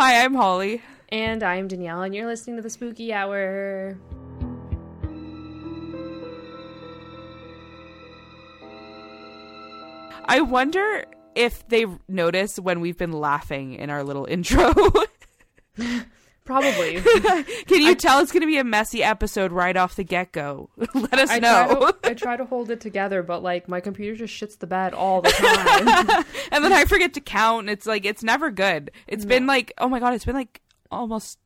Hi, I'm Holly. And I'm Danyelle, and you're listening to The Spooky Hour. I wonder if they notice when we've been laughing in our little intro. Probably. Can you tell it's going to be a messy episode right off the get-go? Let us know. I try to hold it together, but like my computer just shits the bed all the time. And then I forget to count, and it's like, it's never good. It's been like, oh my God, it's been like almost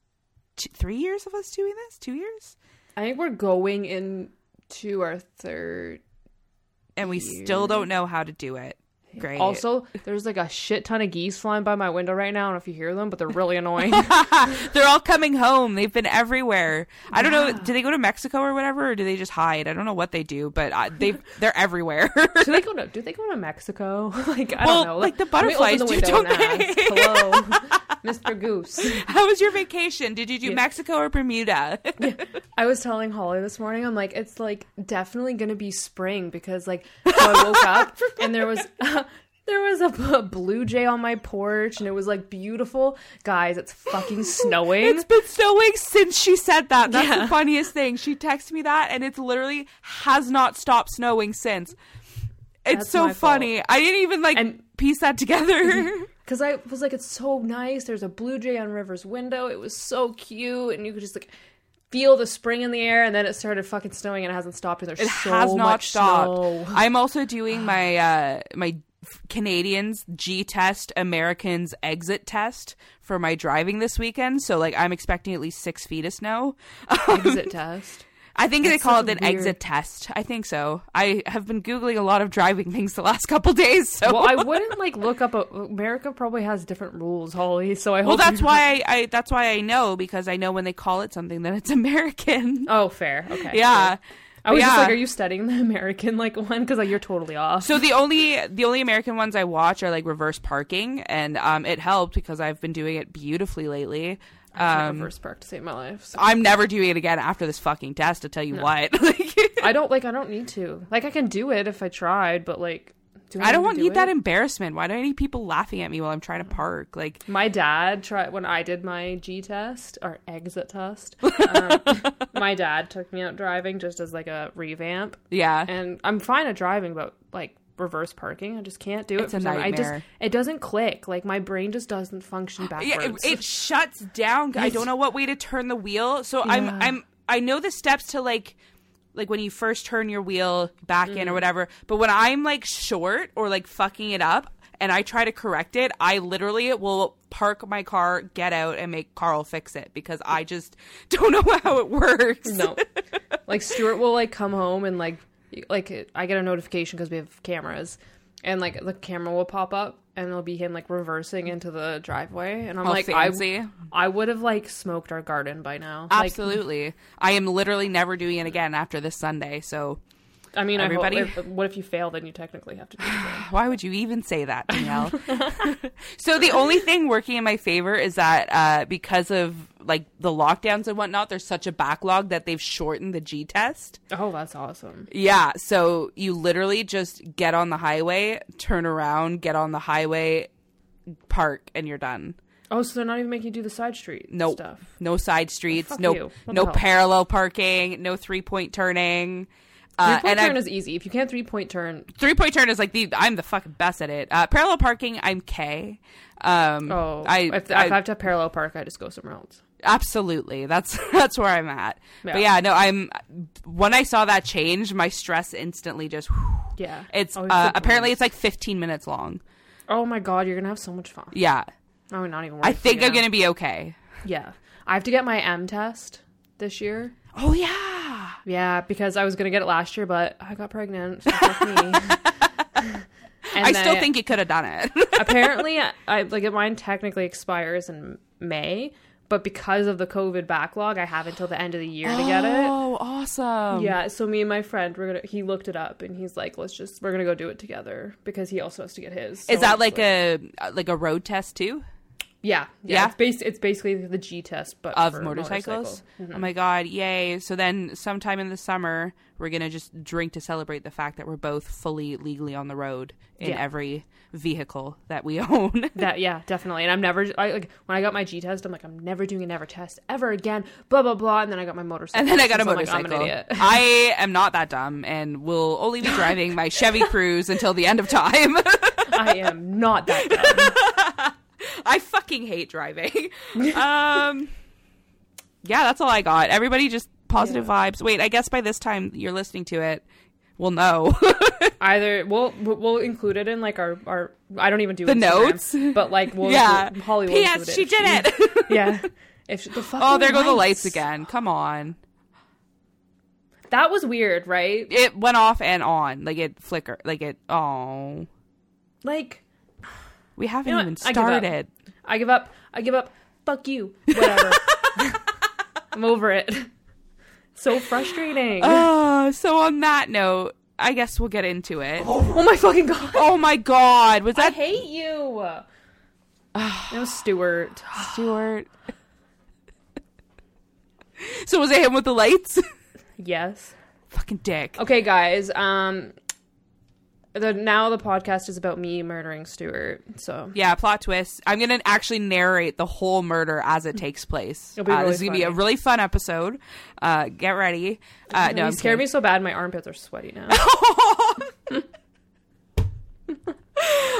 3 years of us doing this? 2 years? I think we're going into our third. And we still don't know how to do it. Great. Also, there's like a shit ton of geese flying by my window right now. I don't know if you hear them, but they're really annoying. They're all coming home. They've been everywhere. I don't know. Do they go to Mexico or whatever, or do they just hide? I don't know what they do, but they're everywhere. Do they go to Mexico? Like, I don't know. Like the butterflies. Let me open the window and ask. Hello. Mr. Goose. How was your vacation? Did you do Mexico or Bermuda? Yeah. I was telling Holly this morning, I'm like, it's like definitely going to be spring because like so I woke up and there was a blue jay on my porch and it was like beautiful. Guys, it's fucking snowing. It's been snowing since she said that. That's the funniest thing. She texted me that and it literally has not stopped snowing since. It's so funny. Fault. I didn't even piece that together. Because I was like, it's so nice. There's a blue jay on River's window. It was so cute. And you could just like feel the spring in the air. And then it started fucking snowing and it hasn't stopped. And there's so much snow. I'm also doing my my Canadians G test, Americans exit test for my driving this weekend. So like I'm expecting at least 6 feet of snow. Exit test. I think they call it an exit test. I think so. I have been Googling a lot of driving things the last couple days. So. Well, I wouldn't look up. America probably has different rules, Holly. So I hope. Well, that's why I know, because I know when they call it something that it's American. Oh, fair. Okay. Yeah. Fair. I was just like, are you studying the American one? Because you're totally off. So the only American ones I watch are like reverse parking, and it helped because I've been doing it beautifully lately. I've never sparked to save my life. So. I'm never doing it again after this fucking test. I tell you what, I don't need to. Like, I can do it if I tried, but like, I don't need that embarrassment. Why do I need people laughing at me while I'm trying to park? Like, my dad tried when I did my G test or exit test. My dad took me out driving just as like a revamp. Yeah, and I'm fine at driving, but like. Reverse parking, I just can't do it. It's a nightmare. It doesn't click. Like, my brain just doesn't function backwards. It shuts down. I don't know what way to turn the wheel. So yeah. I know the steps to like when you first turn your wheel back in or whatever. But when I'm like short or like fucking it up and I try to correct it, I literally will park my car, get out, and make Carl fix it because I just don't know how it works. No, like Stuart will like come home and like I get a notification because we have cameras and like the camera will pop up and it'll be him like reversing into the driveway and I'm all like fancy. I would have like smoked our garden by now. Absolutely. Like, I am literally never doing it again after this Sunday. So I mean, everybody, what if you fail? Then you technically have to do it again. Why would you even say that, Danyelle? So the only thing working in my favor is that because of like the lockdowns and whatnot, there's such a backlog that they've shortened the G test. Oh, that's awesome. Yeah. So you literally just get on the highway, turn around, get on the highway, park, and you're done. Oh, so they're not even making you do the side street stuff. No side streets. No parallel parking. No 3-point turning. 3-point turn is easy. If you can't 3-point turn. 3-point turn is like I'm the fucking best at it. Parallel parking, I'm K. If I have to parallel park, I just go somewhere else. Absolutely. That's where I'm at. Yeah. But yeah, no, when I saw that change, my stress instantly just. Whew, yeah. It's apparently it's like 15 minutes long. Oh my God. You're going to have so much fun. Yeah. I'm not even worried. I think I'm going to be okay. Yeah. I have to get my M test this year. Oh, yeah. Yeah, because I was going to get it last year, but I got pregnant. So fuck me. I still think you could have done it. Apparently, mine technically expires in May, but because of the COVID backlog, I have until the end of the year to get it. Oh, awesome. Yeah, so me and my friend, he looked it up, and he's like, we're going to go do it together, because he also has to get his. So is that like a road test, too? Yeah. It's basically the G test, but of for motorcycles. Mm-hmm. Oh my God, yay. So then sometime in the summer, we're going to just drink to celebrate the fact that we're both fully legally on the road in every vehicle that we own. Definitely. And I'm never, when I got my G test, I'm like, I'm never doing a never test ever again, blah, blah, blah. And then I got my motorcycle. I'm an idiot. I am not that dumb and will only be driving my Chevy Cruze until the end of time. I am not that dumb. I fucking hate driving. Yeah, that's all I got. Everybody just positive vibes. Wait, I guess by this time you're listening to it, we'll know. Either we'll include it in like our I don't even do the Instagram, notes, but like we'll Holly will include it. She did it. If she, the fucking go the lights again. Come on. That was weird, right? It went off and on, like it flickered, like it we haven't even started. I give up. Fuck you. Whatever. I'm over it. So frustrating. So on that note, I guess we'll get into it. Oh my fucking God. Oh my God. Was that? I hate you. It was Stuart. So was it him with the lights? Yes. Fucking dick. Okay, guys. Now the podcast is about me murdering Stuart. So yeah, plot twist. I'm going to actually narrate the whole murder as it takes place. It'll be really this is going to be a really fun episode. Get ready. No, you scared me so bad. My armpits are sweaty now.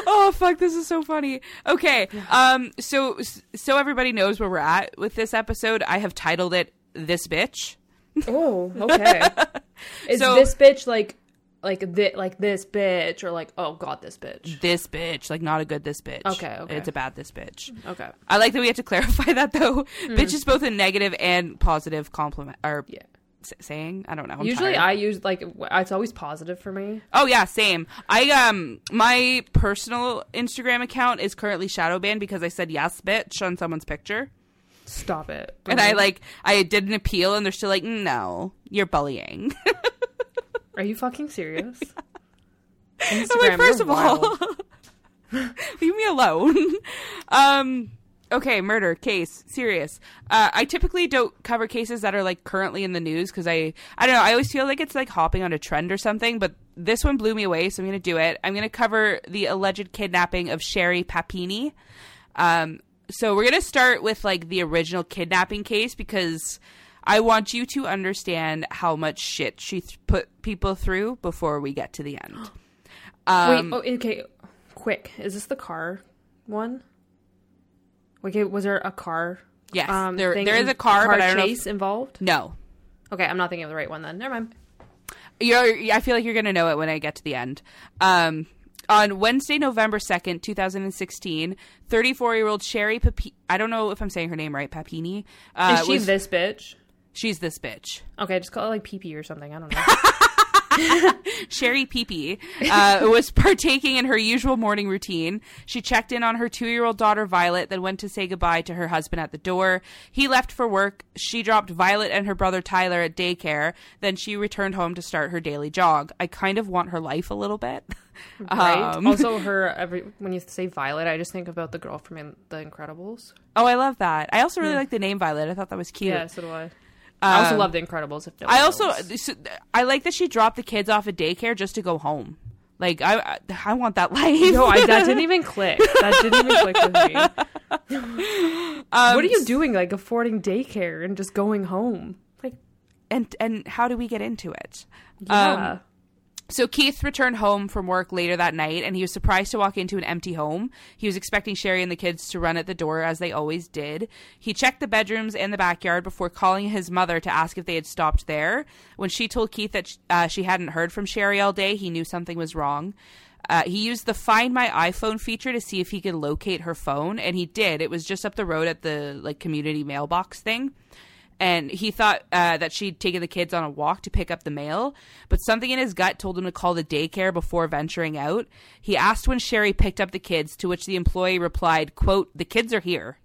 Oh, fuck. This is so funny. Okay. So everybody knows where we're at with this episode. I have titled it This Bitch. Oh, okay. Is this bitch like this bitch, or like, oh God, this bitch. This bitch, like not a good this bitch. Okay. It's a bad this bitch. Okay. I like that we had to clarify that though. Mm. Bitch is both a negative and positive compliment or saying. I don't know. Usually tired. I use like it's always positive for me. Oh yeah, same. I my personal Instagram account is currently shadow banned because I said yes bitch on someone's picture. Stop it. And I did an appeal and they're still like, no, you're bullying. Are you fucking serious? Instagram, I'm like, first of all, leave me alone. Okay, murder, case, serious. I typically don't cover cases that are like currently in the news because I don't know. I always feel like it's like hopping on a trend or something, but this one blew me away, so I'm going to do it. I'm going to cover the alleged kidnapping of Sherri Papini. So we're going to start with like the original kidnapping case because I want you to understand how much shit she put people through before we get to the end. Wait, okay, quick. Is this the car one? Okay, was there a car? Yes, there is a car, but I don't know. Chase involved? No. Okay, I'm not thinking of the right one then. Never mind. I feel like you're going to know it when I get to the end. On Wednesday, November 2nd, 2016, 34-year-old Sherri Papini, I don't know if I'm saying her name right, Papini. Is she this bitch? She's this bitch. Okay, just call it like Pee-Pee or something. I don't know. Sherri Pee-Pee was partaking in her usual morning routine. She checked in on her 2-year-old daughter, Violet, then went to say goodbye to her husband at the door. He left for work. She dropped Violet and her brother, Tyler, at daycare. Then she returned home to start her daily jog. I kind of want her life a little bit. Right. Also, when you say Violet, I just think about the girl from The Incredibles. Oh, I love that. I also really like the name Violet. I thought that was cute. Yeah, so do I. I also love The Incredibles. I like that she dropped the kids off at daycare just to go home. Like, I want that life. No, that didn't even click. That didn't even click with me. What are you doing, like, affording daycare and just going home? Like, and how do we get into it? Yeah. So Keith returned home from work later that night, and he was surprised to walk into an empty home. He was expecting Sherri and the kids to run at the door, as they always did. He checked the bedrooms and the backyard before calling his mother to ask if they had stopped there. When she told Keith that she hadn't heard from Sherri all day, he knew something was wrong. He used the Find My iPhone feature to see if he could locate her phone, and he did. It was just up the road at the like community mailbox thing. And he thought that she'd taken the kids on a walk to pick up the mail, but something in his gut told him to call the daycare before venturing out. He asked when Sherri picked up the kids, to which the employee replied, quote, "The kids are here."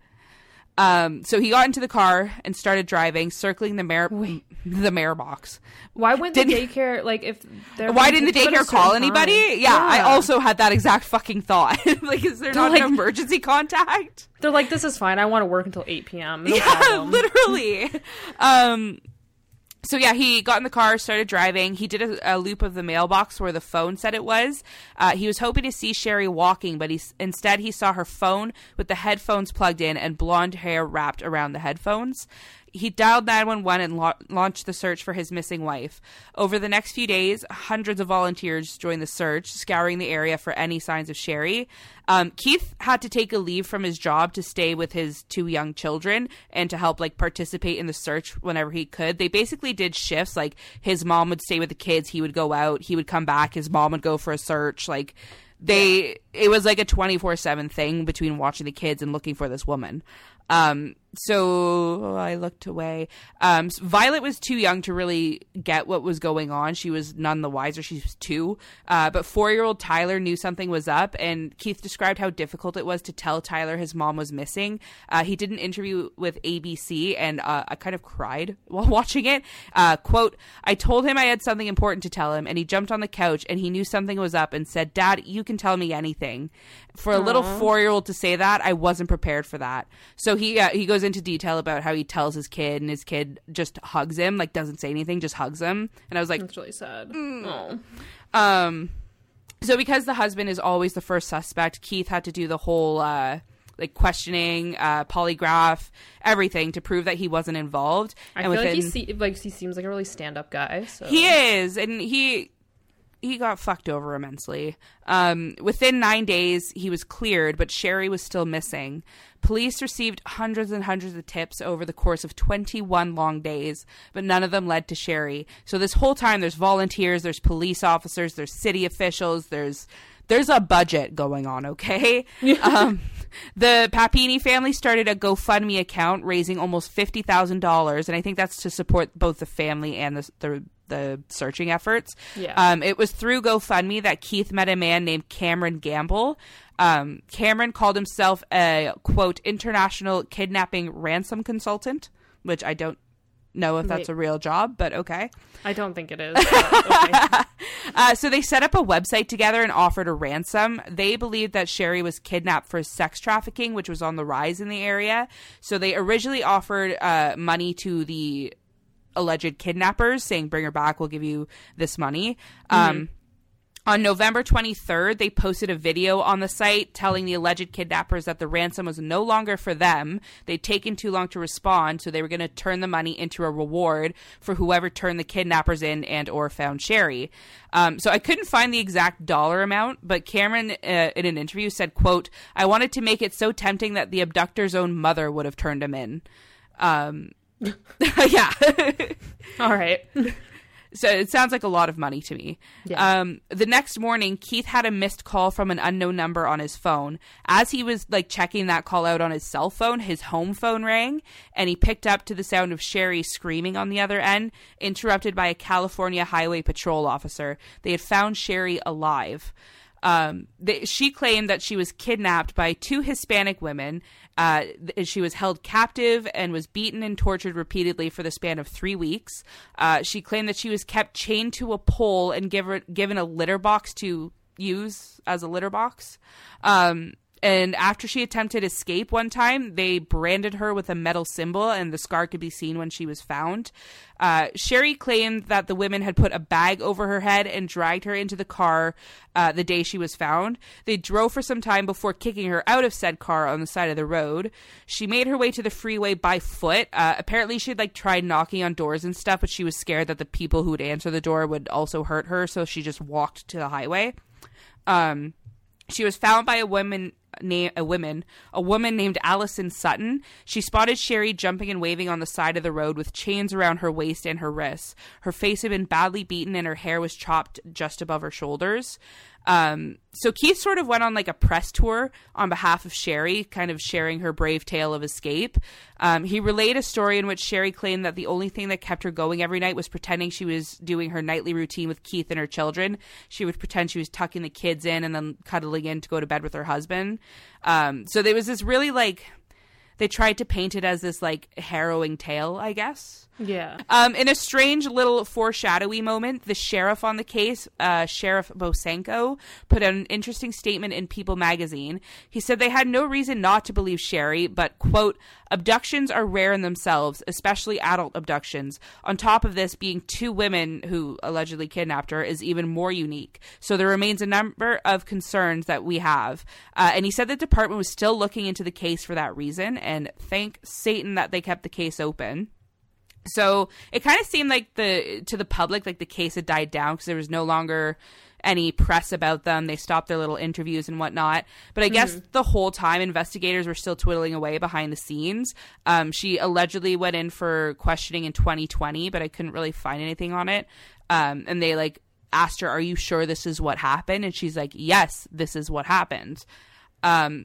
So he got into the car and started driving, circling the mare box. Why wouldn't the daycare, like, if there why didn't the daycare call anybody? Yeah, I also had that exact fucking thought. Like, is there not an emergency contact? They're like, this is fine. I want to work until 8 p.m. No problem. Literally. So, yeah, he got in the car, started driving. He did a loop of the mailbox where the phone said it was. He was hoping to see Sherri walking, but instead he saw her phone with the headphones plugged in and blonde hair wrapped around the headphones. He dialed 911 and launched the search for his missing wife. Over the next few days, hundreds of volunteers joined the search, scouring the area for any signs of Sherri. Keith had to take a leave from his job to stay with his two young children and to help, like, participate in the search whenever he could. They basically did shifts. Like, his mom would stay with the kids. He would go out. He would come back. His mom would go for a search. Like, it was like a 24/7 thing between watching the kids and looking for this woman. So I looked away. Violet was too young to really get what was going on. She was none the wiser. She was 2. But 4-year-old Tyler knew something was up, and Keith described how difficult it was to tell Tyler his mom was missing. He did an interview with ABC, and I kind of cried while watching it. Quote, I told him I had something important to tell him, and he jumped on the couch, and he knew something was up and said, Dad, you can tell me anything. For a little 4-year-old to say that, I wasn't prepared for that. So he goes into detail about how he tells his kid, and his kid just hugs him, like, doesn't say anything, just hugs him. And I was like, that's really sad. So because the husband is always the first suspect, Keith had to do the whole like questioning, polygraph, everything to prove that he wasn't involved. He seems like a really stand-up guy, so he is, and he got fucked over immensely. Within 9 days, he was cleared, but Sherri was still missing. Police received hundreds and hundreds of tips over the course of 21 long days, but none of them led to Sherri. So this whole time, there's volunteers, there's police officers, there's city officials, there's a budget going on, okay? The Papini family started a GoFundMe account, raising almost $50,000, and I think that's to support both the family and the searching efforts. Yeah. It was through GoFundMe that Keith met a man named Cameron Gamble. Cameron called himself a, quote, international kidnapping ransom consultant, which I don't know if that's a real job, but okay. I don't think it is. Okay. So they set up a website together and offered a ransom. They believed that Sherri was kidnapped for sex trafficking, which was on the rise in the area. So they originally offered money to the alleged kidnappers, saying, bring her back, we'll give you this money. On November 23rd, they posted a video on the site telling the alleged kidnappers that the ransom was no longer for them. They'd taken too long to respond, so they were going to turn the money into a reward for whoever turned the kidnappers in and or found Sherri. So I couldn't find the exact dollar amount, but Cameron, in an interview, said, quote, I wanted to make it so tempting that the abductor's own mother would have turned him in. Yeah. All right. So it sounds like a lot of money to me. Yeah. The next morning, Keith had a missed call from an unknown number on his phone. As he was, like, checking that call out on his cell phone, his home phone rang, and he picked up to the sound of Sherri screaming on the other end, interrupted by a California Highway Patrol officer. They had found Sherri alive. She claimed that she was kidnapped by 2 Hispanic women. She was held captive and was beaten and tortured repeatedly for the span of 3 weeks. She claimed that she was kept chained to a pole and given a litter box to use as a litter box. And after she attempted escape one time, they branded her with a metal symbol, and the scar could be seen when she was found. Sherri claimed that the women had put a bag over her head and dragged her into the car the day she was found. They drove for some time before kicking her out of said car on the side of the road. She made her way to the freeway by foot. Apparently she'd, like, tried knocking on doors and stuff, but she was scared that the people who would answer the door would also hurt her, so she just walked to the highway. She was found by a woman named Allison Sutton. She spotted Sherri jumping and waving on the side of the road with chains around her waist and her wrists. Her face had been badly beaten, and her hair was chopped just above her shoulders. So Keith sort of went on, like, a press tour on behalf of Sherri, kind of sharing her brave tale of escape. He relayed a story in which Sherri claimed that the only thing that kept her going every night was pretending she was doing her nightly routine with Keith and her children. She would pretend she was tucking the kids in and then cuddling in to go to bed with her husband. So there was this really, like, They tried to paint it as this, like, harrowing tale, I guess. Yeah. In a strange little foreshadowy moment, the sheriff on the case, Sheriff Bosenko, put out an interesting statement in People magazine. He said they had no reason not to believe Sherri, but, quote, abductions are rare in themselves, especially adult abductions. On top of this, being two women who allegedly kidnapped her is even more unique. So there remains a number of concerns that we have. And he said the department was still looking into the case for that reason, and thank Satan that they kept the case open. So it kind of seemed like to the public, like the case had died down because there was no longer any press about them. They stopped their little interviews and whatnot. But I guess the whole time investigators were still twiddling away behind the scenes. She allegedly went in for questioning in 2020, but I couldn't really find anything on it. And they like asked her, are you sure this is what happened? And she's like, yes, this is what happened.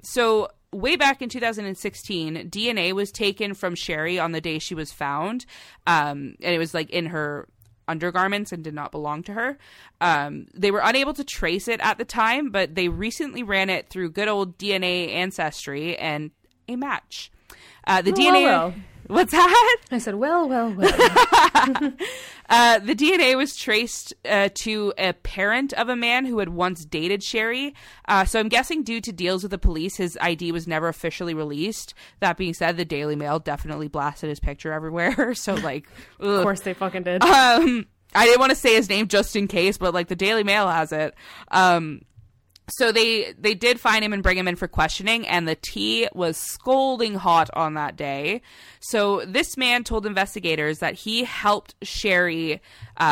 So way back in 2016, DNA was taken from Sherri on the day she was found. And it was like in her undergarments and did not belong to her. They were unable to trace it at the time, but they recently ran it through good old DNA Ancestry and a match. The DNA... Well. What's that? I said, well. The DNA was traced to a parent of a man who had once dated Sherri. So I'm guessing due to deals with the police, his ID was never officially released. That being said, the Daily Mail definitely blasted his picture everywhere. So, like... Of course they fucking did. I didn't want to say his name just in case, but, like, the Daily Mail has it. So they did find him and bring him in for questioning, and the tea was scalding hot on that day. So this man told investigators that he helped Sherri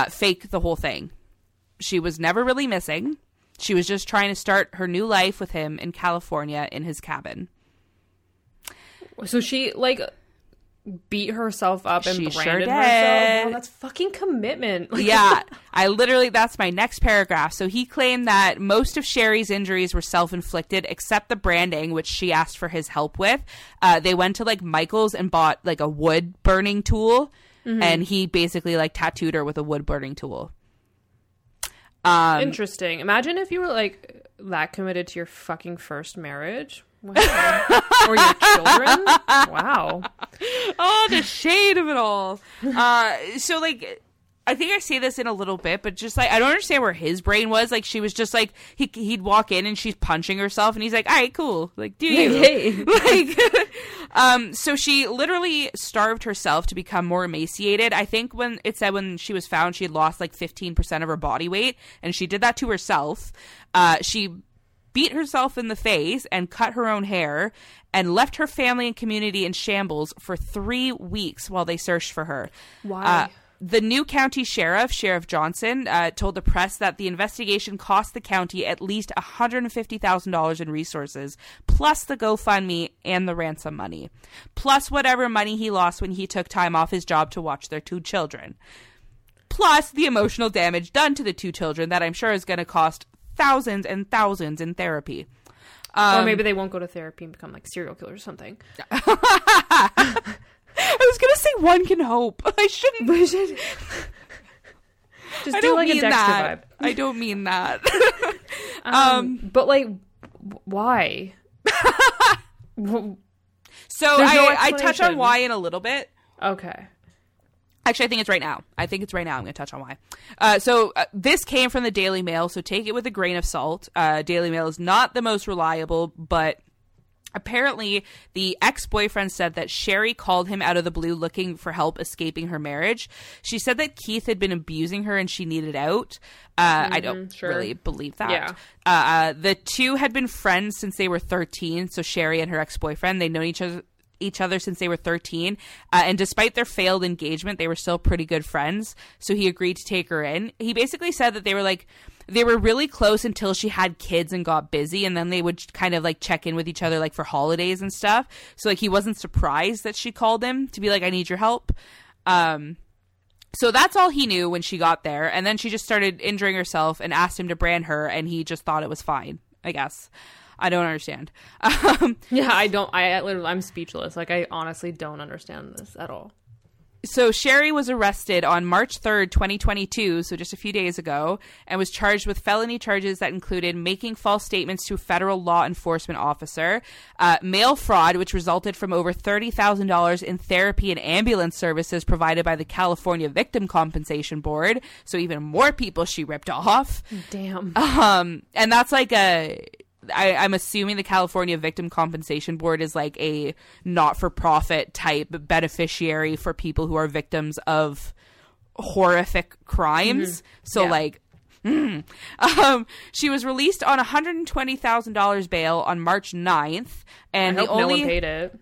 fake the whole thing. She was never really missing. She was just trying to start her new life with him in California in his cabin. So she, like... beat herself up and branded herself. Wow, that's fucking commitment. Yeah. That's my next paragraph. So he claimed that most of Sherri's injuries were self-inflicted except the branding, which she asked for his help with. They went to like Michael's and bought like a wood burning tool, and he basically like tattooed her with a wood burning tool. Interesting. Imagine if you were like that committed to your fucking first marriage. Wow. Or your children. Wow. Oh, the shade of it all. So like I think I say this in a little bit, but just like I don't understand where his brain was. Like she was just like he'd walk in and she's punching herself and he's like, all right, cool, like do you like So she literally starved herself to become more emaciated. I think when it said when she was found she had lost like 15% of her body weight, and she did that to herself. She beat herself in the face and cut her own hair and left her family and community in shambles for 3 weeks while they searched for her. Why? The new county sheriff, Sheriff Johnson, told the press that the investigation cost the county at least $150,000 in resources, plus the GoFundMe and the ransom money, plus whatever money he lost when he took time off his job to watch their two children, plus the emotional damage done to the two children that I'm sure is going to cost thousands and thousands in therapy. Or maybe they won't go to therapy and become like serial killers or something. I was gonna say one can hope. I shouldn't. Just I do like a Dexter vibe. I don't mean that. But like, why? So I touch on why in a little bit. Okay. Actually, I think it's right now. I'm going to touch on why. So this came from the Daily Mail, so take it with a grain of salt. Daily Mail is not the most reliable, but apparently the ex-boyfriend said that Sherri called him out of the blue looking for help escaping her marriage. She said that Keith had been abusing her and she needed out. I don't really believe that. Yeah. The two had been friends since they were 13, so Sherri and her ex-boyfriend, they'd known each other since they were 13, and despite their failed engagement they were still pretty good friends, so he agreed to take her in. He basically said that they were really close until she had kids and got busy, and then they would kind of like check in with each other like for holidays and stuff. So like he wasn't surprised that she called him to be like, I need your help. So that's all he knew when she got there, and then she just started injuring herself and asked him to brand her, and he just thought it was fine, I guess. I don't understand. I'm speechless. Like, I honestly don't understand this at all. So Sherri was arrested on March 3rd, 2022, so just a few days ago, and was charged with felony charges that included making false statements to a federal law enforcement officer, mail fraud, which resulted from over $30,000 in therapy and ambulance services provided by the California Victim Compensation Board. So even more people she ripped off. Damn. And that's like a... I'm assuming the California Victim Compensation Board is like a not-for-profit type beneficiary for people who are victims of horrific crimes. Mm-hmm. So yeah. She was released on $120,000 bail on March 9th. And I hope no one paid it.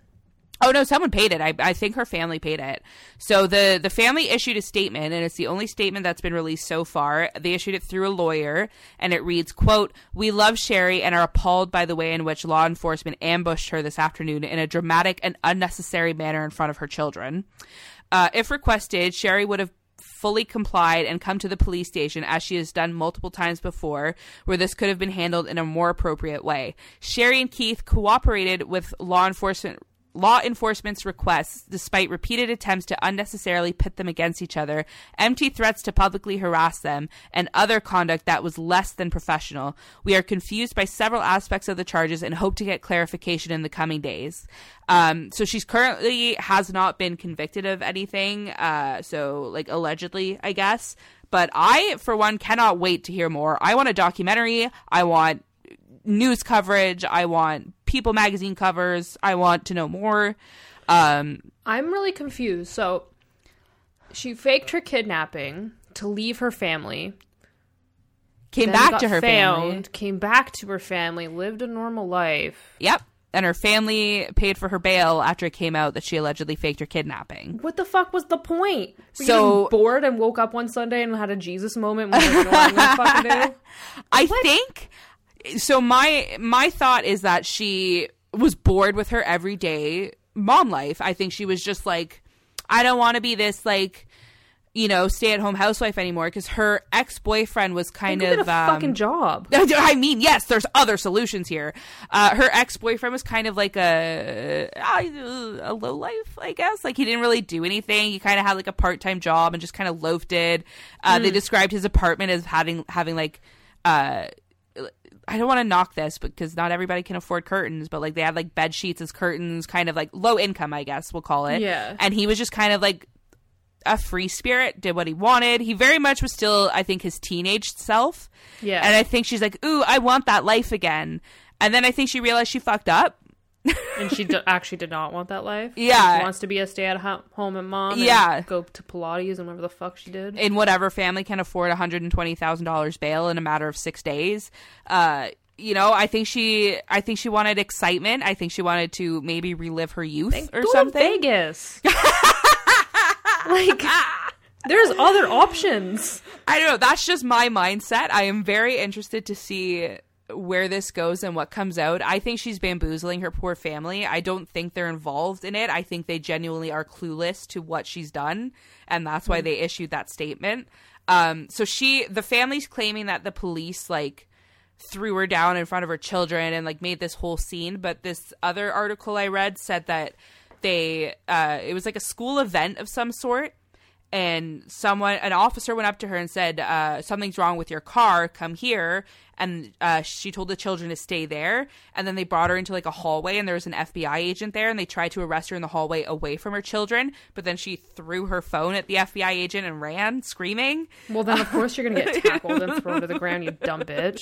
Oh, no, someone paid it. I think her family paid it. So the family issued a statement, and it's the only statement that's been released so far. They issued it through a lawyer, and it reads, quote, "We love Sherri and are appalled by the way in which law enforcement ambushed her this afternoon in a dramatic and unnecessary manner in front of her children. If requested, Sherri would have fully complied and come to the police station as she has done multiple times before, where this could have been handled in a more appropriate way. Sherri and Keith cooperated with law enforcement's requests despite repeated attempts to unnecessarily pit them against each other, empty threats to publicly harass them, and other conduct that was less than professional. We are confused by several aspects of the charges and hope to get clarification in the coming days." So she's currently has not been convicted of anything, so like allegedly, I guess. But I, for one, cannot wait to hear more. I want a documentary. I want news coverage. I want People magazine covers. I want to know more. I'm really confused. So she faked her kidnapping to leave her family. Came back to her family. Came back to her family. Lived a normal life. Yep. And her family paid for her bail after it came out that she allegedly faked her kidnapping. What the fuck was the point? Were you bored and woke up one Sunday and had a Jesus moment? When you know what I'm gonna fucking do? I think... So my thought is that she was bored with her everyday mom life. I think she was just like, I don't want to be this, like, you know, stay-at-home housewife anymore, because her ex-boyfriend was kind of... get a fucking job. I mean, yes, there's other solutions here. Her ex-boyfriend was kind of like a low life, I guess. Like, he didn't really do anything. He kind of had like a part-time job and just kind of loafed it. They described his apartment as having like... I don't want to knock this because not everybody can afford curtains, but like they had like bed sheets as curtains, kind of like low income, I guess we'll call it. Yeah. And he was just kind of like a free spirit, did what he wanted. He very much was still, I think, his teenage self. Yeah. And I think she's like, ooh, I want that life again. And then I think she realized she fucked up. And she actually did not want that life. Yeah. She wants to be a stay-at-home and mom. Yeah. And go to Pilates and whatever the fuck she did. In whatever family can afford $120,000 bail in a matter of 6 days. You know, I think she wanted excitement. I think she wanted to maybe relive her youth or something. Go to Vegas. Like... there's other options. I don't know. That's just my mindset. I am very interested to see... where this goes and what comes out. I think she's bamboozling her poor family. I don't think they're involved in it. I think they genuinely are clueless to what she's done, and that's why they issued that statement. So the family's claiming that the police like threw her down in front of her children and like made this whole scene, but this other article I read said that they it was like a school event of some sort, and an officer went up to her and said, something's wrong with your car, come here. And she told the children to stay there. And then they brought her into like a hallway, and there was an FBI agent there, and they tried to arrest her in the hallway away from her children. But then she threw her phone at the FBI agent and ran, screaming. Well, then of course you're going to get tackled and thrown to the ground, you dumb bitch.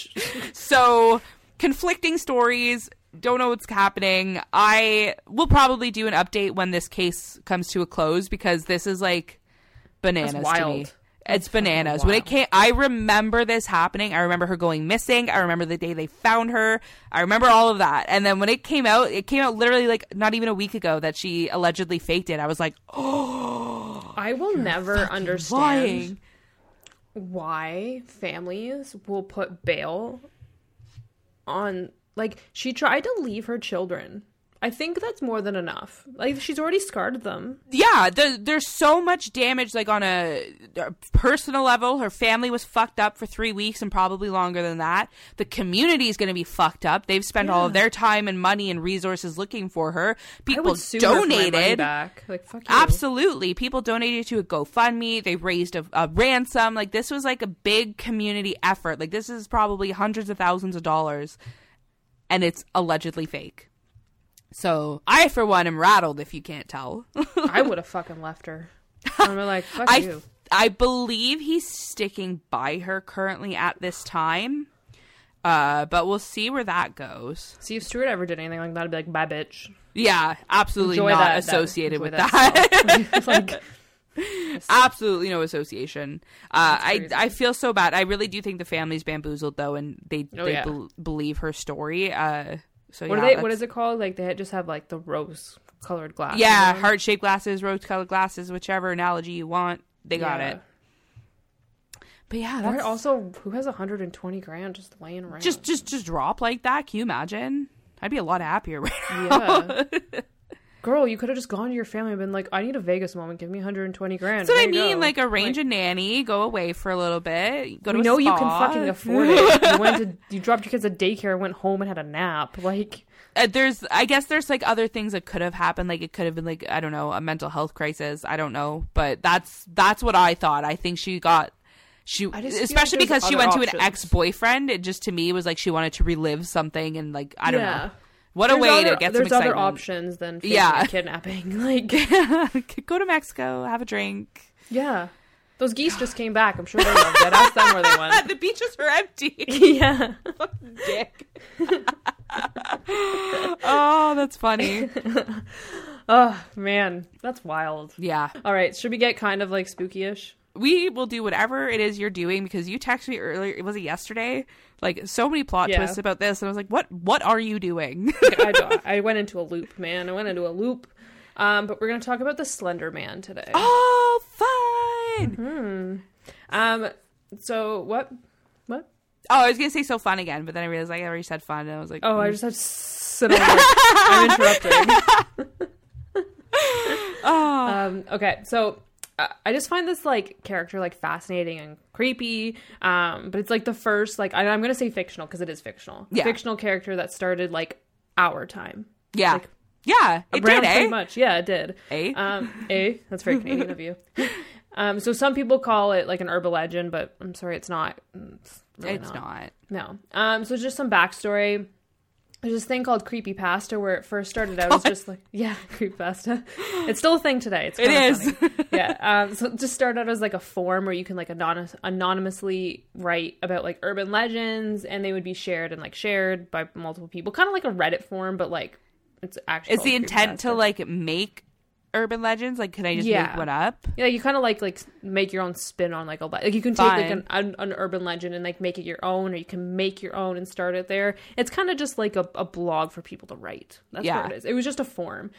So conflicting stories. Don't know what's happening. I will probably do an update when this case comes to a close, because this is like... bananas. That's wild. To me. It's bananas. When it came, I remember this happening. I remember her going missing. I remember the day they found her. I remember all of that. And then when it came out literally like not even a week ago that she allegedly faked it. I was like, oh, I will never understand why families will put bail on, like, she tried to leave her children. I think that's more than enough. Like, she's already scarred them. Yeah, there's so much damage, like, on a personal level. Her family was fucked up for 3 weeks and probably longer than that. The community is going to be fucked up. They've spent all of their time and money and resources looking for her. People donated. My money back. Like, fuck you. Absolutely. People donated to a GoFundMe. They raised a ransom. Like, this was, like, a big community effort. Like, this is probably hundreds of thousands of dollars, and it's allegedly fake. So I, for one, am rattled if you can't tell. I would have fucking left her. I'm like, fuck you. I believe he's sticking by her currently at this time. But we'll see where that goes. See if Stuart ever did anything like that. I'd be like, bye, bitch. Yeah, absolutely enjoy not that, associated that. With that. It's like... absolutely no association. I feel so bad. I really do think the family's bamboozled, though, and they believe her story. So what, yeah, what is it called? Like, they just have, like, the rose-colored glasses. Yeah, right? Heart-shaped glasses, rose-colored glasses, whichever analogy you want. They got it. But yeah, that's... Also, who has $120,000 just laying around? Just drop like that? Can you imagine? I'd be a lot happier right now. Yeah. Girl, you could have just gone to your family and been like, I need a Vegas moment. Give me $120,000. That's what I mean. Go. Like, arrange a nanny. Go away for a little bit. Go to a spa. You can fucking afford it. You dropped your kids at daycare and went home and had a nap. Like... I guess there's like other things that could have happened. Like, it could have been, like, I don't know, a mental health crisis. I don't know. But that's what I thought. I think she got... especially because she went to an ex-boyfriend. It just, to me, was like she wanted to relive something and, like, I don't know. What a way to get some excitement. There's other options than kidnapping. Like, go to Mexico, have a drink. Yeah. Those geese just came back. I'm sure they loved it. Ask them where they went. The beaches were empty. Yeah. Fucking dick. Oh, that's funny. Oh, man. That's wild. Yeah. All right. Should we get kind of, like, spooky-ish? We will do whatever it is you're doing, because you texted me earlier. Was it yesterday? Like, so many plot twists about this. And I was like, what are you doing? I went into a loop, man. But we're going to talk about the Slender Man today. Oh, fun! Mm-hmm. So what? Oh, I was going to say so fun again, but then I realized I already said fun. And I was like, I just had to sit on it. I'm interrupting. Okay, so... I just find this, like, character, like, fascinating and creepy, but it's, like, the first, like, I'm going to say fictional because it is fictional. Yeah. Fictional character that started, like, our time. Yeah. Like, yeah. It did, eh? Pretty much. Yeah, it did. Eh? That's very Canadian of you. So some people call it, like, an urban legend, but I'm sorry, it's not. It's really not. No. So just some backstory. There's this thing called Creepypasta where it first started out. It was just like, Creepypasta. It's still a thing today. It's funny. Yeah. So it just started out as like a forum where you can like anonymously write about like urban legends, and they would be shared by multiple people. Kind of like a Reddit forum, but like it's actually. It's the intent to like make urban legends. Like, can I just make one up? Yeah. You kind of like make your own spin on like a like you can take like an urban legend and like make it your own, or you can make your own and start it there. It's kind of just like a blog for people to write. That's what it is. It was just a form.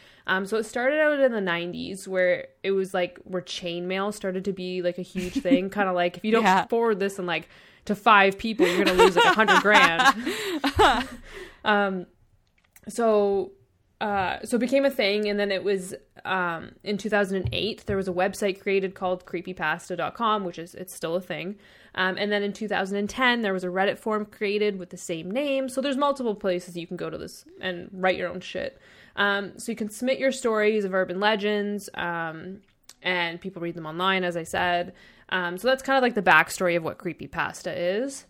So it started out in the 90s where it was like where chainmail started to be like a huge thing. Kind of like if you don't forward this and like to 5 people, you're gonna lose like $100,000. So it became a thing, and then it was in 2008 there was a website created called creepypasta.com, which is it's still a thing, and then in 2010 there was a Reddit forum created with the same name. So there's multiple places you can go to this and write your own shit. So you can submit your stories of urban legends, and people read them online, as I said. So that's kind of like the backstory of what Creepypasta is.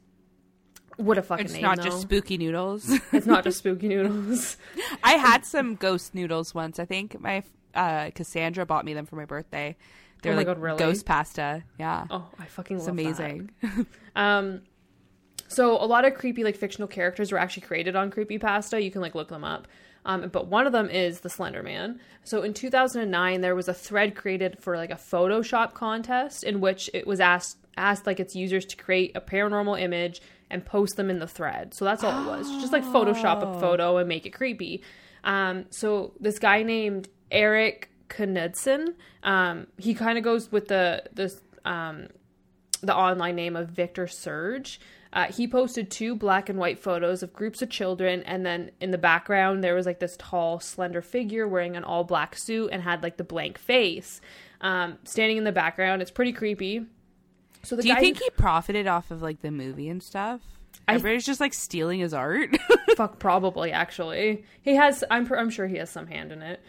What a fucking name, though. It's not just spooky noodles. It's not just spooky noodles. I had some ghost noodles once. I think my Cassandra bought me them for my birthday. They're like ghost pasta. Yeah. Oh, I fucking love that. It's amazing. So a lot of creepy, like, fictional characters were actually created on Creepypasta. You can, like, look them up. But one of them is the Slender Man. So in 2009, there was a thread created for, like, a Photoshop contest in which it was asked like, its users to create a paranormal image and post them in the thread. So that's all it was. Just like Photoshop a photo and make it creepy. So this guy named Eric Knudsen, he kind of goes with the online name of Victor Surge. He posted 2 black and white photos of groups of children, and then in the background there was like this tall, slender figure wearing an all black suit and had like the blank face, standing in the background. It's pretty creepy. So the guy, do you think he profited off of like the movie and stuff? Everybody's just like stealing his art. Fuck, probably actually. He has. I'm sure he has some hand in it.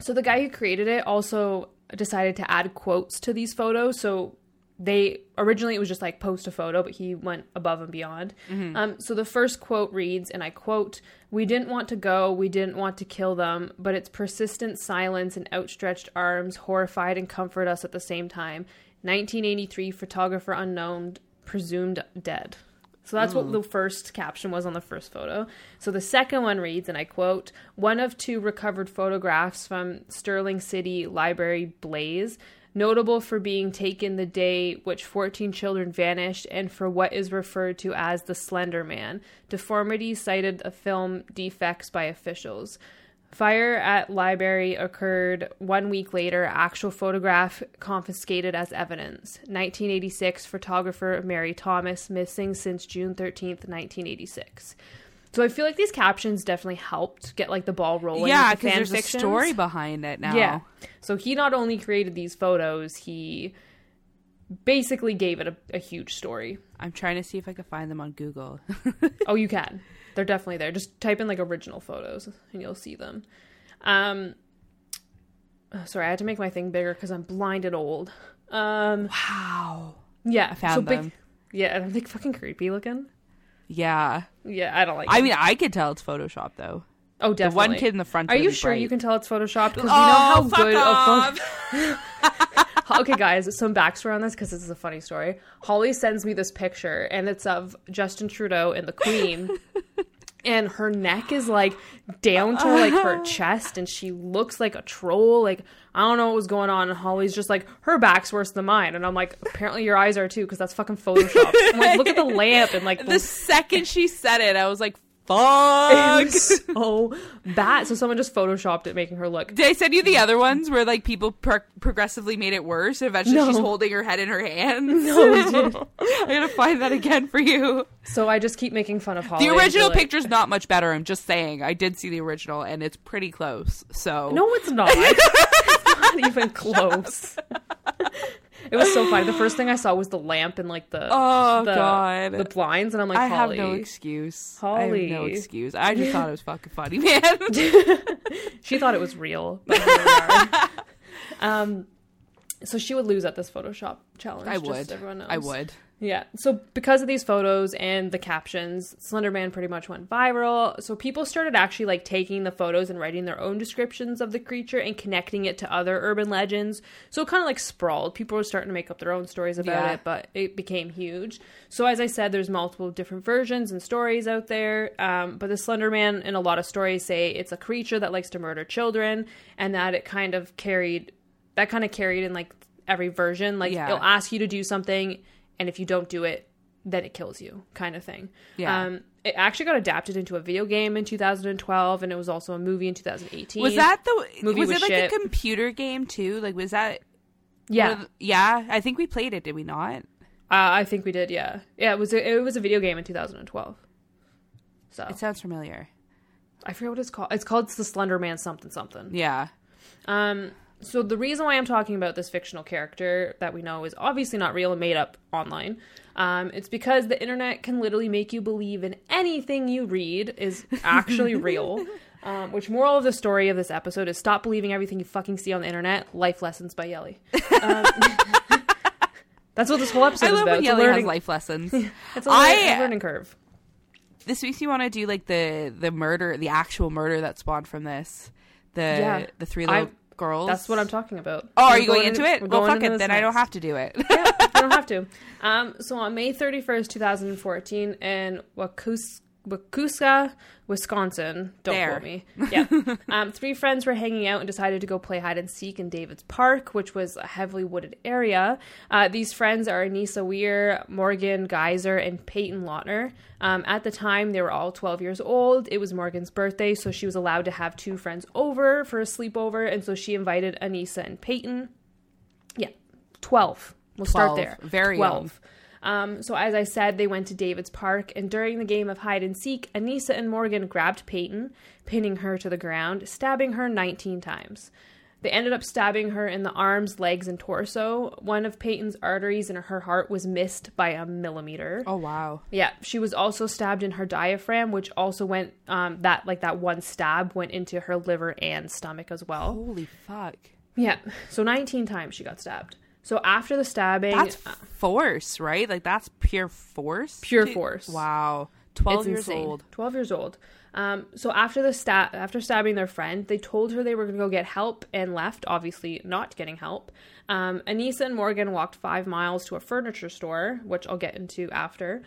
So the guy who created it also decided to add quotes to these photos. So they originally it was just like post a photo, but he went above and beyond. Mm-hmm. So the first quote reads, and I quote, "We didn't want to go, we didn't want to kill them, but its persistent silence and outstretched arms horrified and comfort us at the same time. 1983, photographer unknown, presumed dead." So that's what the first caption was on the first photo. So the second one reads, and I quote, "One of 2 recovered photographs from Sterling City Library blaze, notable for being taken the day which 14 children vanished and for what is referred to as the Slender Man. Deformity cited a film defects by officials. Fire at library occurred 1 week later. Actual photograph confiscated as evidence. 1986. Photographer Mary Thomas missing since June 13th, 1986. So I feel like these captions definitely helped get like the ball rolling. Yeah, because there's a story behind it now. Yeah. So he not only created these photos, he basically gave it a huge story. I'm trying to see if I can find them on Google. Oh, you can. They're definitely there. Just type in like original photos and you'll see them. Sorry, I had to make my thing bigger because I'm blind and old. Wow. Yeah. I found them. Yeah, and they're like fucking creepy looking. Yeah. Yeah, I don't like it. I mean, I could tell it's Photoshop though. Oh, definitely. The one kid in the front. Are you sure you can tell it's Photoshopped? Because we know how good a photo. Okay, guys, some backstory on this because this is a funny story. Holly sends me this picture, and it's of Justin Trudeau and the Queen. And her neck is like down to like her chest, and she looks like a troll. Like, I don't know what was going on. And Holly's just like, her back's worse than mine. And I'm like, apparently your eyes are too, because that's fucking Photoshop. I'm like, look at the lamp. And like the second she said it, I was like, fuck. So bad. So someone just Photoshopped it, making her look. Did I send you the other ones where like people progressively made it worse? And eventually she's holding her head in her hands. No, I gotta find that again for you. So I just keep making fun of Holly. The original picture's not much better. I'm just saying. I did see the original and it's pretty close. So no, it's not. It's not even close. It was so funny. The first thing I saw was the lamp and like the blinds, and I'm like, Holly, I have no excuse. Holly, I have no excuse. I just thought it was fucking funny, man. She thought it was real. But so she would lose at this Photoshop challenge. I would. Just so everyone knows. I would. Yeah. So because of these photos and the captions, Slender Man pretty much went viral. So people started actually like taking the photos and writing their own descriptions of the creature and connecting it to other urban legends. So it kind of like sprawled. People were starting to make up their own stories about it, but it became huge. So as I said, there's multiple different versions and stories out there. But the Slender Man in a lot of stories say it's a creature that likes to murder children, and that it kind of carried in like every version. Like it'll ask you to do something, and if you don't do it, then it kills you, kind of thing. Yeah. It actually got adapted into a video game in 2012, and it was also a movie in 2018. Was that the movie? Was it like shit. A computer game too? Like, was that? Yeah, I think we played it. Did we not? I think we did. Yeah, yeah. It was a video game in 2012. So it sounds familiar. I forget what it's called. It's called the Slender Man something something. Yeah. So the reason why I'm talking about this fictional character that we know is obviously not real and made up online. It's because the internet can literally make you believe in anything you read is actually real. Which moral of the story of this episode is stop believing everything you fucking see on the internet. Life lessons by Yelly. That's what this whole episode is about. I love when Yelly has life lessons. It's a learning curve. This makes me want to do like the murder, the actual murder that spawned from this. The three little... girls. That's what I'm talking about. Oh, are you going into it? Well, fuck it. Then I don't have to do it. Yeah, I don't have to. So on May 31st, 2014 in Waukesha, Wisconsin. Don't quote me. Yeah. 3 friends were hanging out and decided to go play hide and seek in David's Park, which was a heavily wooded area. These friends are Anissa Weir, Morgan Geyser, and Payton Leutner. At the time, they were all 12 years old. It was Morgan's birthday, so she was allowed to have 2 friends over for a sleepover, and so she invited Anissa and Payton. Yeah. 12. We'll start there. Very 12. Young. So as I said, they went to David's Park, and during the game of hide and seek, Anissa and Morgan grabbed Payton, pinning her to the ground, stabbing her 19 times. They ended up stabbing her in the arms, legs, and torso. One of Peyton's arteries in her heart was missed by a millimeter. Oh, wow. Yeah. She was also stabbed in her diaphragm, which also went, that one stab went into her liver and stomach as well. Holy fuck. Yeah. So 19 times she got stabbed. So after the stabbing... That's force, right? Like, that's pure force? Pure force. Wow. 12 years old. So after the after stabbing their friend, they told her they were going to go get help and left, obviously not getting help. Anissa and Morgan walked 5 miles to a furniture store, which I'll get into after.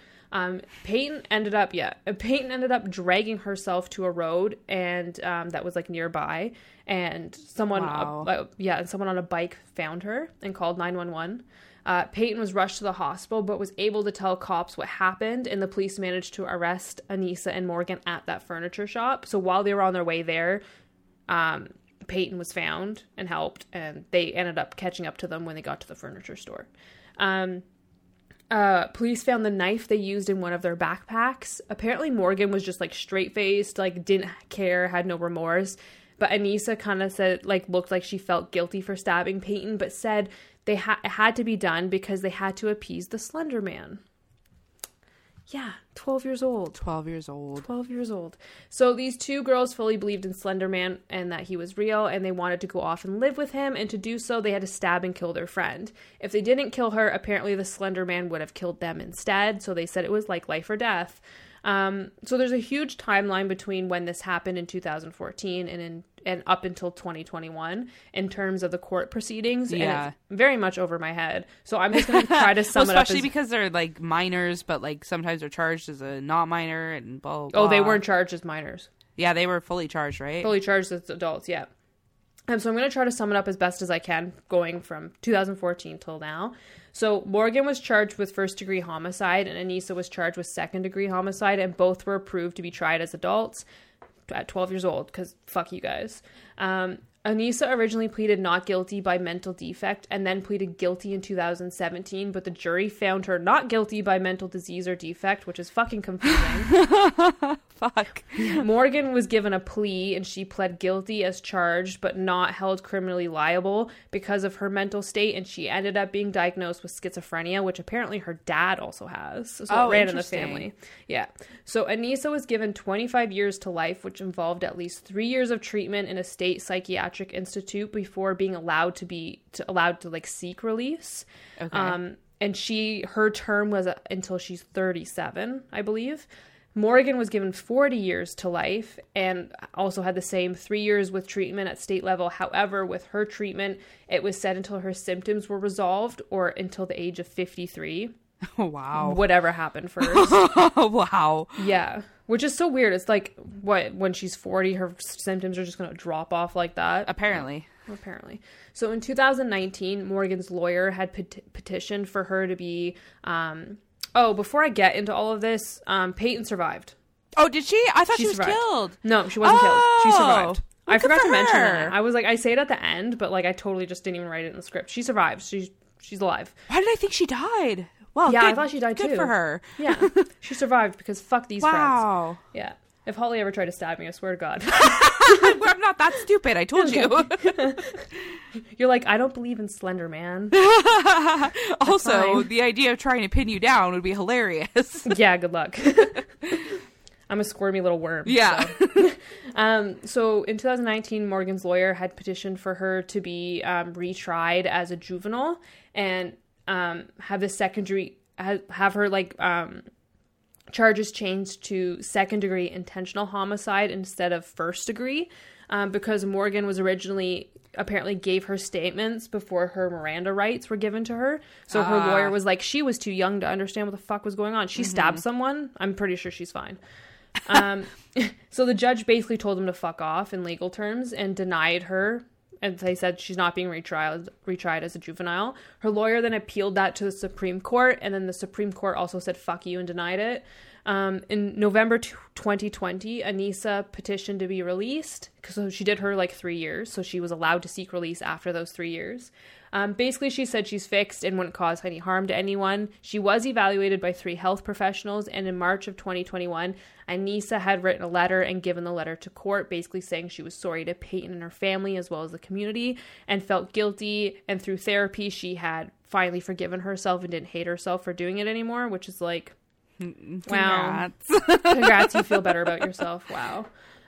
Payton ended up dragging herself to a road and that was like nearby, and someone on a bike found her and called 911. Payton was rushed to the hospital, but was able to tell cops what happened, and the police managed to arrest Anissa and Morgan at that furniture shop. So while they were on their way there, Payton was found and helped, and they ended up catching up to them when they got to the furniture store. Police found the knife they used in one of their backpacks. Apparently, Morgan was just, straight-faced, didn't care, had no remorse. But Anissa kind of said, looked like she felt guilty for stabbing Payton, but said... It had to be done because they had to appease the Slender Man. Yeah, 12 years old. So these two girls fully believed in Slender Man and that he was real, and they wanted to go off and live with him. And to do so, they had to stab and kill their friend. If they didn't kill her, apparently the Slender Man would have killed them instead. So they said it was like life or death. So there's a huge timeline between when this happened in 2014 and up until 2021 in terms of the court proceedings. Yeah. And it's very much over my head. So I'm just going to try to sum it up. Especially because they're minors, but sometimes they're charged as a not minor and blah, blah. Oh, they weren't charged as minors. Yeah, they were fully charged, right? Fully charged as adults, yeah. And so I'm going to try to sum it up as best as I can going from 2014 till now. So Morgan was charged with first-degree homicide, and Anissa was charged with second-degree homicide, and both were approved to be tried as adults at 12 years old, because fuck you guys. Anissa originally pleaded not guilty by mental defect and then pleaded guilty in 2017, but the jury found her not guilty by mental disease or defect, which is fucking confusing. Fuck. Morgan was given a plea and she pled guilty as charged, but not held criminally liable because of her mental state, and she ended up being diagnosed with schizophrenia, which apparently her dad also has. So it ran in the family. Yeah. So Anissa was given 25 years to life, which involved at least 3 years of treatment in a state psychiatric institute before being allowed to seek release. Okay. And her term was until she's 37, I believe. Morgan was given 40 years to life and also had the same 3 years with treatment at state level. However, with her treatment, it was said until her symptoms were resolved or until the age of 53. Oh, wow. Whatever happened first. Wow. Yeah. Which is so weird. It's when she's 40, her symptoms are just going to drop off like that? Apparently. So in 2019, Morgan's lawyer had petitioned for her to be... before I get into all of this, Payton survived. Oh, did she? I thought she was killed. No, she wasn't killed. She survived. I forgot to mention that. I was I say it at the end, but I totally just didn't even write it in the script. She survived. She's alive. Why did I think she died? Well, yeah, I thought she died too. Good for her. Yeah. She survived because fuck these friends. Wow. Yeah. If Holly ever tried to stab me, I swear to God. I'm not that stupid. I told you. You're I don't believe in Slender Man. Also, the idea of trying to pin you down would be hilarious. Yeah, good luck. I'm a squirmy little worm. Yeah. So. So in 2019, Morgan's lawyer had petitioned for her to be retried as a juvenile and... have her charges changed to second degree intentional homicide instead of first degree, because Morgan was originally apparently gave her statements before her Miranda rights were given to her. So her lawyer was she was too young to understand what the fuck was going on. She stabbed someone. I'm pretty sure she's fine. So the judge basically told him to fuck off in legal terms and denied her. And they said she's not being retried as a juvenile. Her lawyer then appealed that to the Supreme Court, and then the Supreme Court also said fuck you and denied it. In November 2020, Anissa petitioned to be released. So she did her 3 years. So she was allowed to seek release after those 3 years. Basically, she said she's fixed and wouldn't cause any harm to anyone. She was evaluated by 3 health professionals. And in March of 2021, Anissa had written a letter and given the letter to court, basically saying she was sorry to Payton and her family as well as the community and felt guilty. And through therapy, she had finally forgiven herself and didn't hate herself for doing it anymore, which is Wow. Congrats, you feel better about yourself. Wow.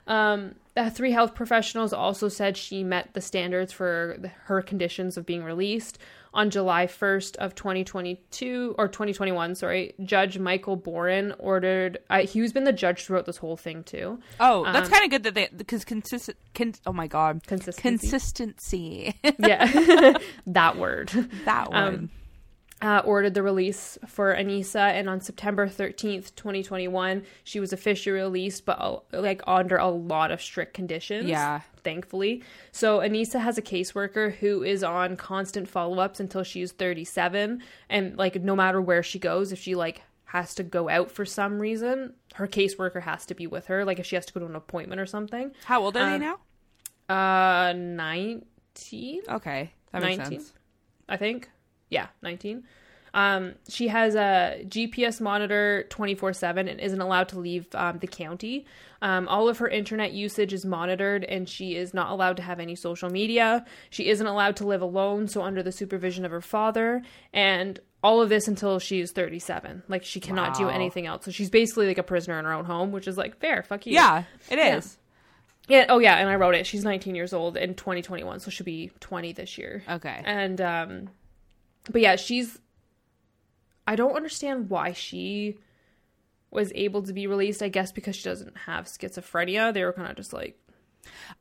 The 3 health professionals also said she met the standards for her conditions of being released. On July 1st of 2021, Judge Michael Boren ordered... he's been the judge throughout this whole thing, too. Oh, that's kind of good that they... Because Consistency. Yeah. That word. Ordered the release for Anissa, and on September 13th, 2021, she was officially released, but under a lot of strict conditions. Yeah. Thankfully. So Anissa has a caseworker who is on constant follow-ups until she's 37, and no matter where she goes, if she has to go out for some reason, her caseworker has to be with her. If she has to go to an appointment or something. How old are they now? 19. Okay, that makes 19, sense. I think. Yeah, 19. She has a GPS monitor 24/7 and isn't allowed to leave the county. All of her internet usage is monitored, and she is not allowed to have any social media. She isn't allowed to live alone, so under the supervision of her father, and all of this until she is 37. She cannot do anything else. So she's basically a prisoner in her own home, which is fair. Fuck you. Yeah, it is. Yeah. Oh, yeah, and I wrote it. She's 19 years old in 2021, so she'll be 20 this year. Okay. And... But yeah, I don't understand why she was able to be released. I guess because she doesn't have schizophrenia. They were kind of just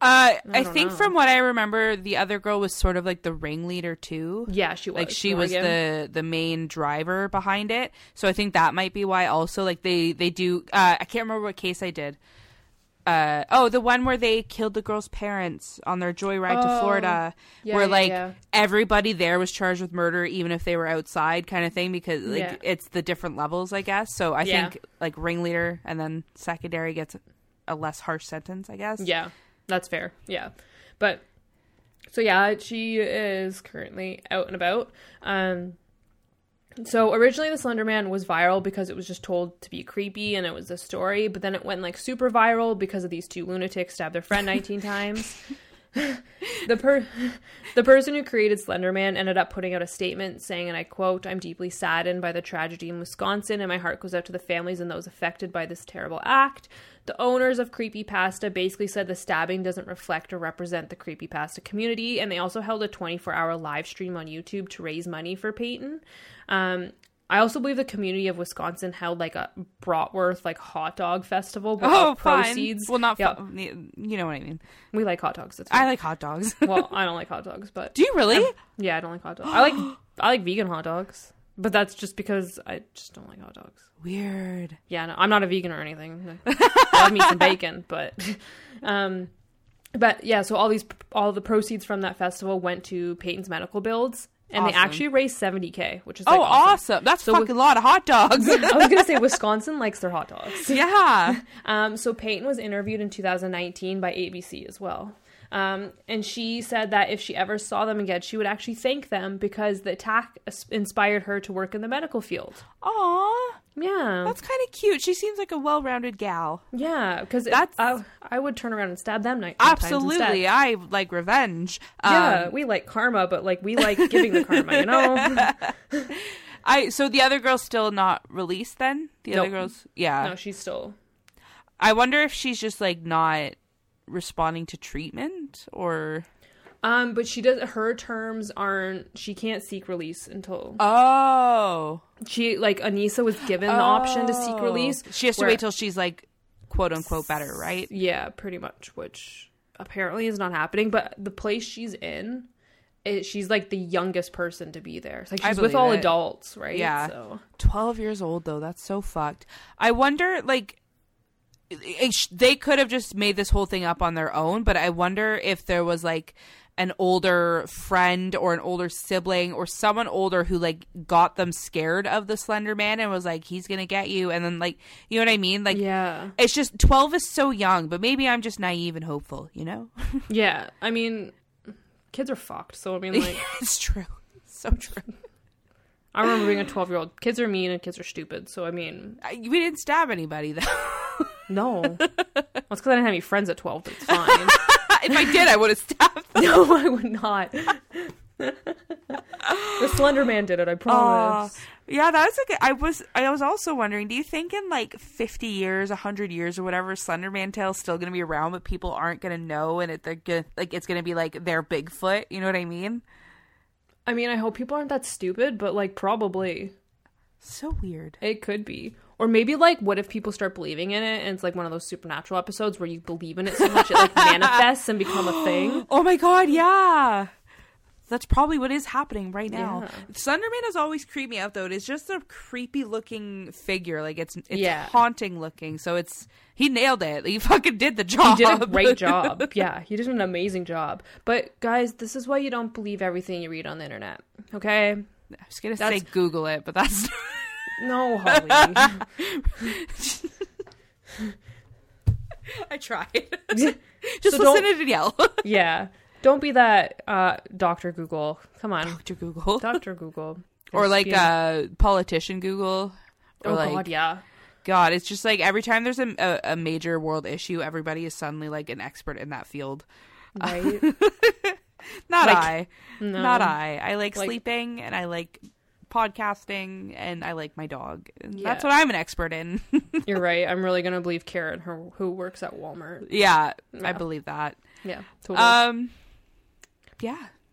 I think from what I remember, the other girl was sort of the ringleader too. Yeah, she was. She was the main driver behind it. So I think that might be why also they do. I can't remember what case I did. The one where they killed the girl's parents on their joyride to Florida, everybody there was charged with murder, even if they were outside, kind of thing, because it's the different levels, I guess. So I think ringleader and then secondary gets a less harsh sentence, I guess. Yeah, that's fair. Yeah, but so yeah, she is currently out and about. So originally the Slender Man was viral because it was just told to be creepy and it was the story, but then it went super viral because of these 2 lunatics stabbed their friend 19 times. The person who created Slender Man ended up putting out a statement saying, and I quote, "I'm deeply saddened by the tragedy in Wisconsin, and my heart goes out to the families and those affected by this terrible act. The owners of Creepypasta basically said the stabbing doesn't reflect or represent the Creepypasta community," and they also held a 24-hour live stream on YouTube to raise money for Payton. I also believe the community of Wisconsin held a bratwurst hot dog festival with proceeds. Fine. Well, not you know what I mean. We like hot dogs. I like hot dogs. Well, I don't like hot dogs, but do you really? Yeah, I don't like hot dogs. I like vegan hot dogs, but that's just because I just don't like hot dogs. Weird. Yeah, no, I'm not a vegan or anything. I love meat and bacon, but. But yeah, so all the proceeds from that festival went to Payton's medical bills. And awesome. They actually raised $70,000, which is awesome. That's a fucking lot of hot dogs. I was going to say, Wisconsin likes their hot dogs. Yeah. So Payton was interviewed in 2019 by ABC as well. And she said that if she ever saw them again, she would actually thank them because the attack inspired her to work in the medical field. Aww. Yeah. That's kind of cute. She seems like a well-rounded gal. Yeah, because I would turn around and stab them 19 times instead. Absolutely. I like revenge. Yeah, we like karma, but we like giving the karma, you know? So the other girl's still not released then? The other girl's... Yeah. No, she's still... I wonder if she's just not... responding to treatment or but she does her terms aren't she can't seek release until she Anissa was given the option to seek release. She has to wait till she's quote unquote better, right? Yeah, pretty much, which apparently is not happening, but the place she's in she's the youngest person to be there. She's with all adults, right? Yeah. So 12 years old though, that's so fucked. I wonder they could have just made this whole thing up on their own, but I wonder if there was an older friend or an older sibling or someone older who like got them scared of the Slender Man and was like, he's going to get you. And then like, you know what I mean? Like, yeah, it's just 12 is so young, but maybe I'm just naive and hopeful, you know? Yeah. I mean, kids are fucked. So I mean, like, it's true. It's so true. I remember being a 12-year-old. Kids are mean and kids are stupid. So I mean, we didn't stab anybody though. No. Well, it's because I didn't have any friends at 12, but it's fine. If I did, I would have stopped. No, I would not. The Slender Man did it, I promise. Yeah, that was like, I was also wondering, do you think in like 50 years, 100 years or whatever, Slender Man tale is still going to be around, but people aren't going to know, and it's going to be like their Bigfoot, you know what I mean? I mean, I hope people aren't that stupid, but like probably. So weird. It could be. Or maybe, like, what if people start believing in it and it's, like, one of those supernatural episodes where you believe in it so much it, like, manifests and become a thing? Oh, my God, yeah. That's probably what is happening right now. Yeah. Slender Man has always creeped me out, though. It's just a creepy-looking figure. Like, it's haunting-looking. So he nailed it. He fucking did the job. He did a great job. Yeah, he did an amazing job. But, guys, this is why you don't believe everything you read on the internet, okay? I was going to say Google it, but that's... No, Holly. I tried. Just so listen to Danyelle. Yeah. Don't be that Dr. Google. Come on. Dr. Google. Or like politician Google. Or God, yeah. God, it's just like every time there's a major world issue, everybody is suddenly like an expert in that field. Right? Not I. I like sleeping and I like... podcasting and I like my dog. That's what I'm an expert in. You're right. I'm really gonna believe Karen, who works at Walmart. I believe that. Yeah, totally.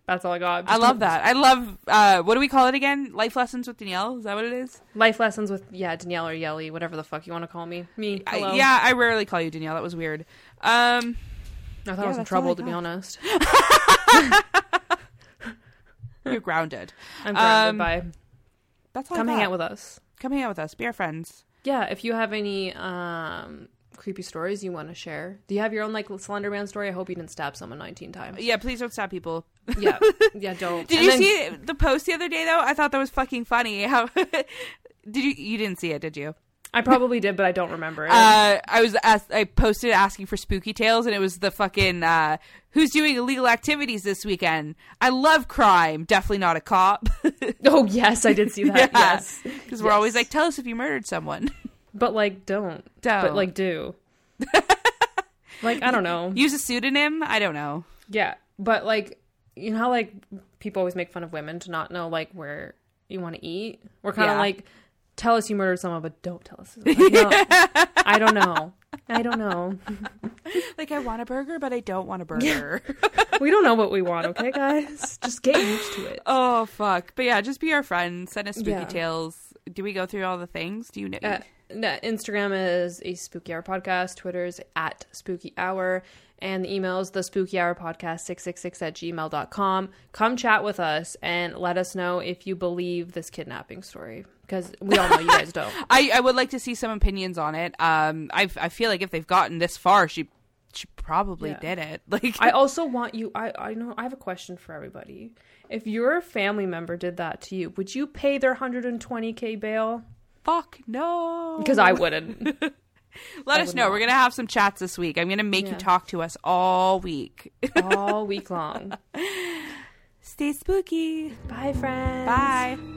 That's all I got. I love that. I love what do we call it again? Life Lessons with Danyelle, is that what it is? Life Lessons with Danyelle or Yelly, whatever the fuck you want to call me. I rarely call you Danyelle. That was weird. I thought I was in trouble, to be honest. You're grounded. I'm grounded by That's all. Come hang out with us. Come hang out with us. Be our friends. Yeah. If you have any creepy stories you want to share. Do you have your own like Slender Man story? I hope you didn't stab someone 19 times. Yeah. Please don't stab people. Yeah. Yeah. Don't. Did you see the post the other day though? I thought that was fucking funny. How did you? You didn't see it, did you? I probably did, but I don't remember it. I posted asking for spooky tales, and it was the fucking who's doing illegal activities this weekend? I love crime. Definitely not a cop. Oh yes, I did see that. Yeah. Yes, because we're always like, tell us if you murdered someone, but like don't. But like do. Like I don't know. Use a pseudonym. I don't know. Yeah, but like you know how like people always make fun of women to not know like where you want to eat. We're kind of like. Tell us you murdered someone, but don't tell us. Like, no, I don't know. Like, I want a burger, but I don't want a burger. Yeah. We don't know what we want, okay, guys? Just get used to it. Oh, fuck. But yeah, just be our friend. Send us spooky tales. Do we go through all the things? Do you know? No, Instagram is a Spooky Hour Podcast. Twitter's at Spooky Hour. And the email is the Spooky Hour Podcast 666@gmail.com. Come chat with us and let us know if you believe this kidnapping story. Because we all know you guys don't. I would like to see some opinions on it. I feel like if they've gotten this far, she probably did it. Like I also want you. I know I have a question for everybody. If your family member did that to you, would you pay their $120,000 bail? Fuck no. Because I wouldn't. Let us know. We're gonna have some chats this week. I'm gonna make you talk to us all week. All week long. Stay spooky. Bye, friends. Bye.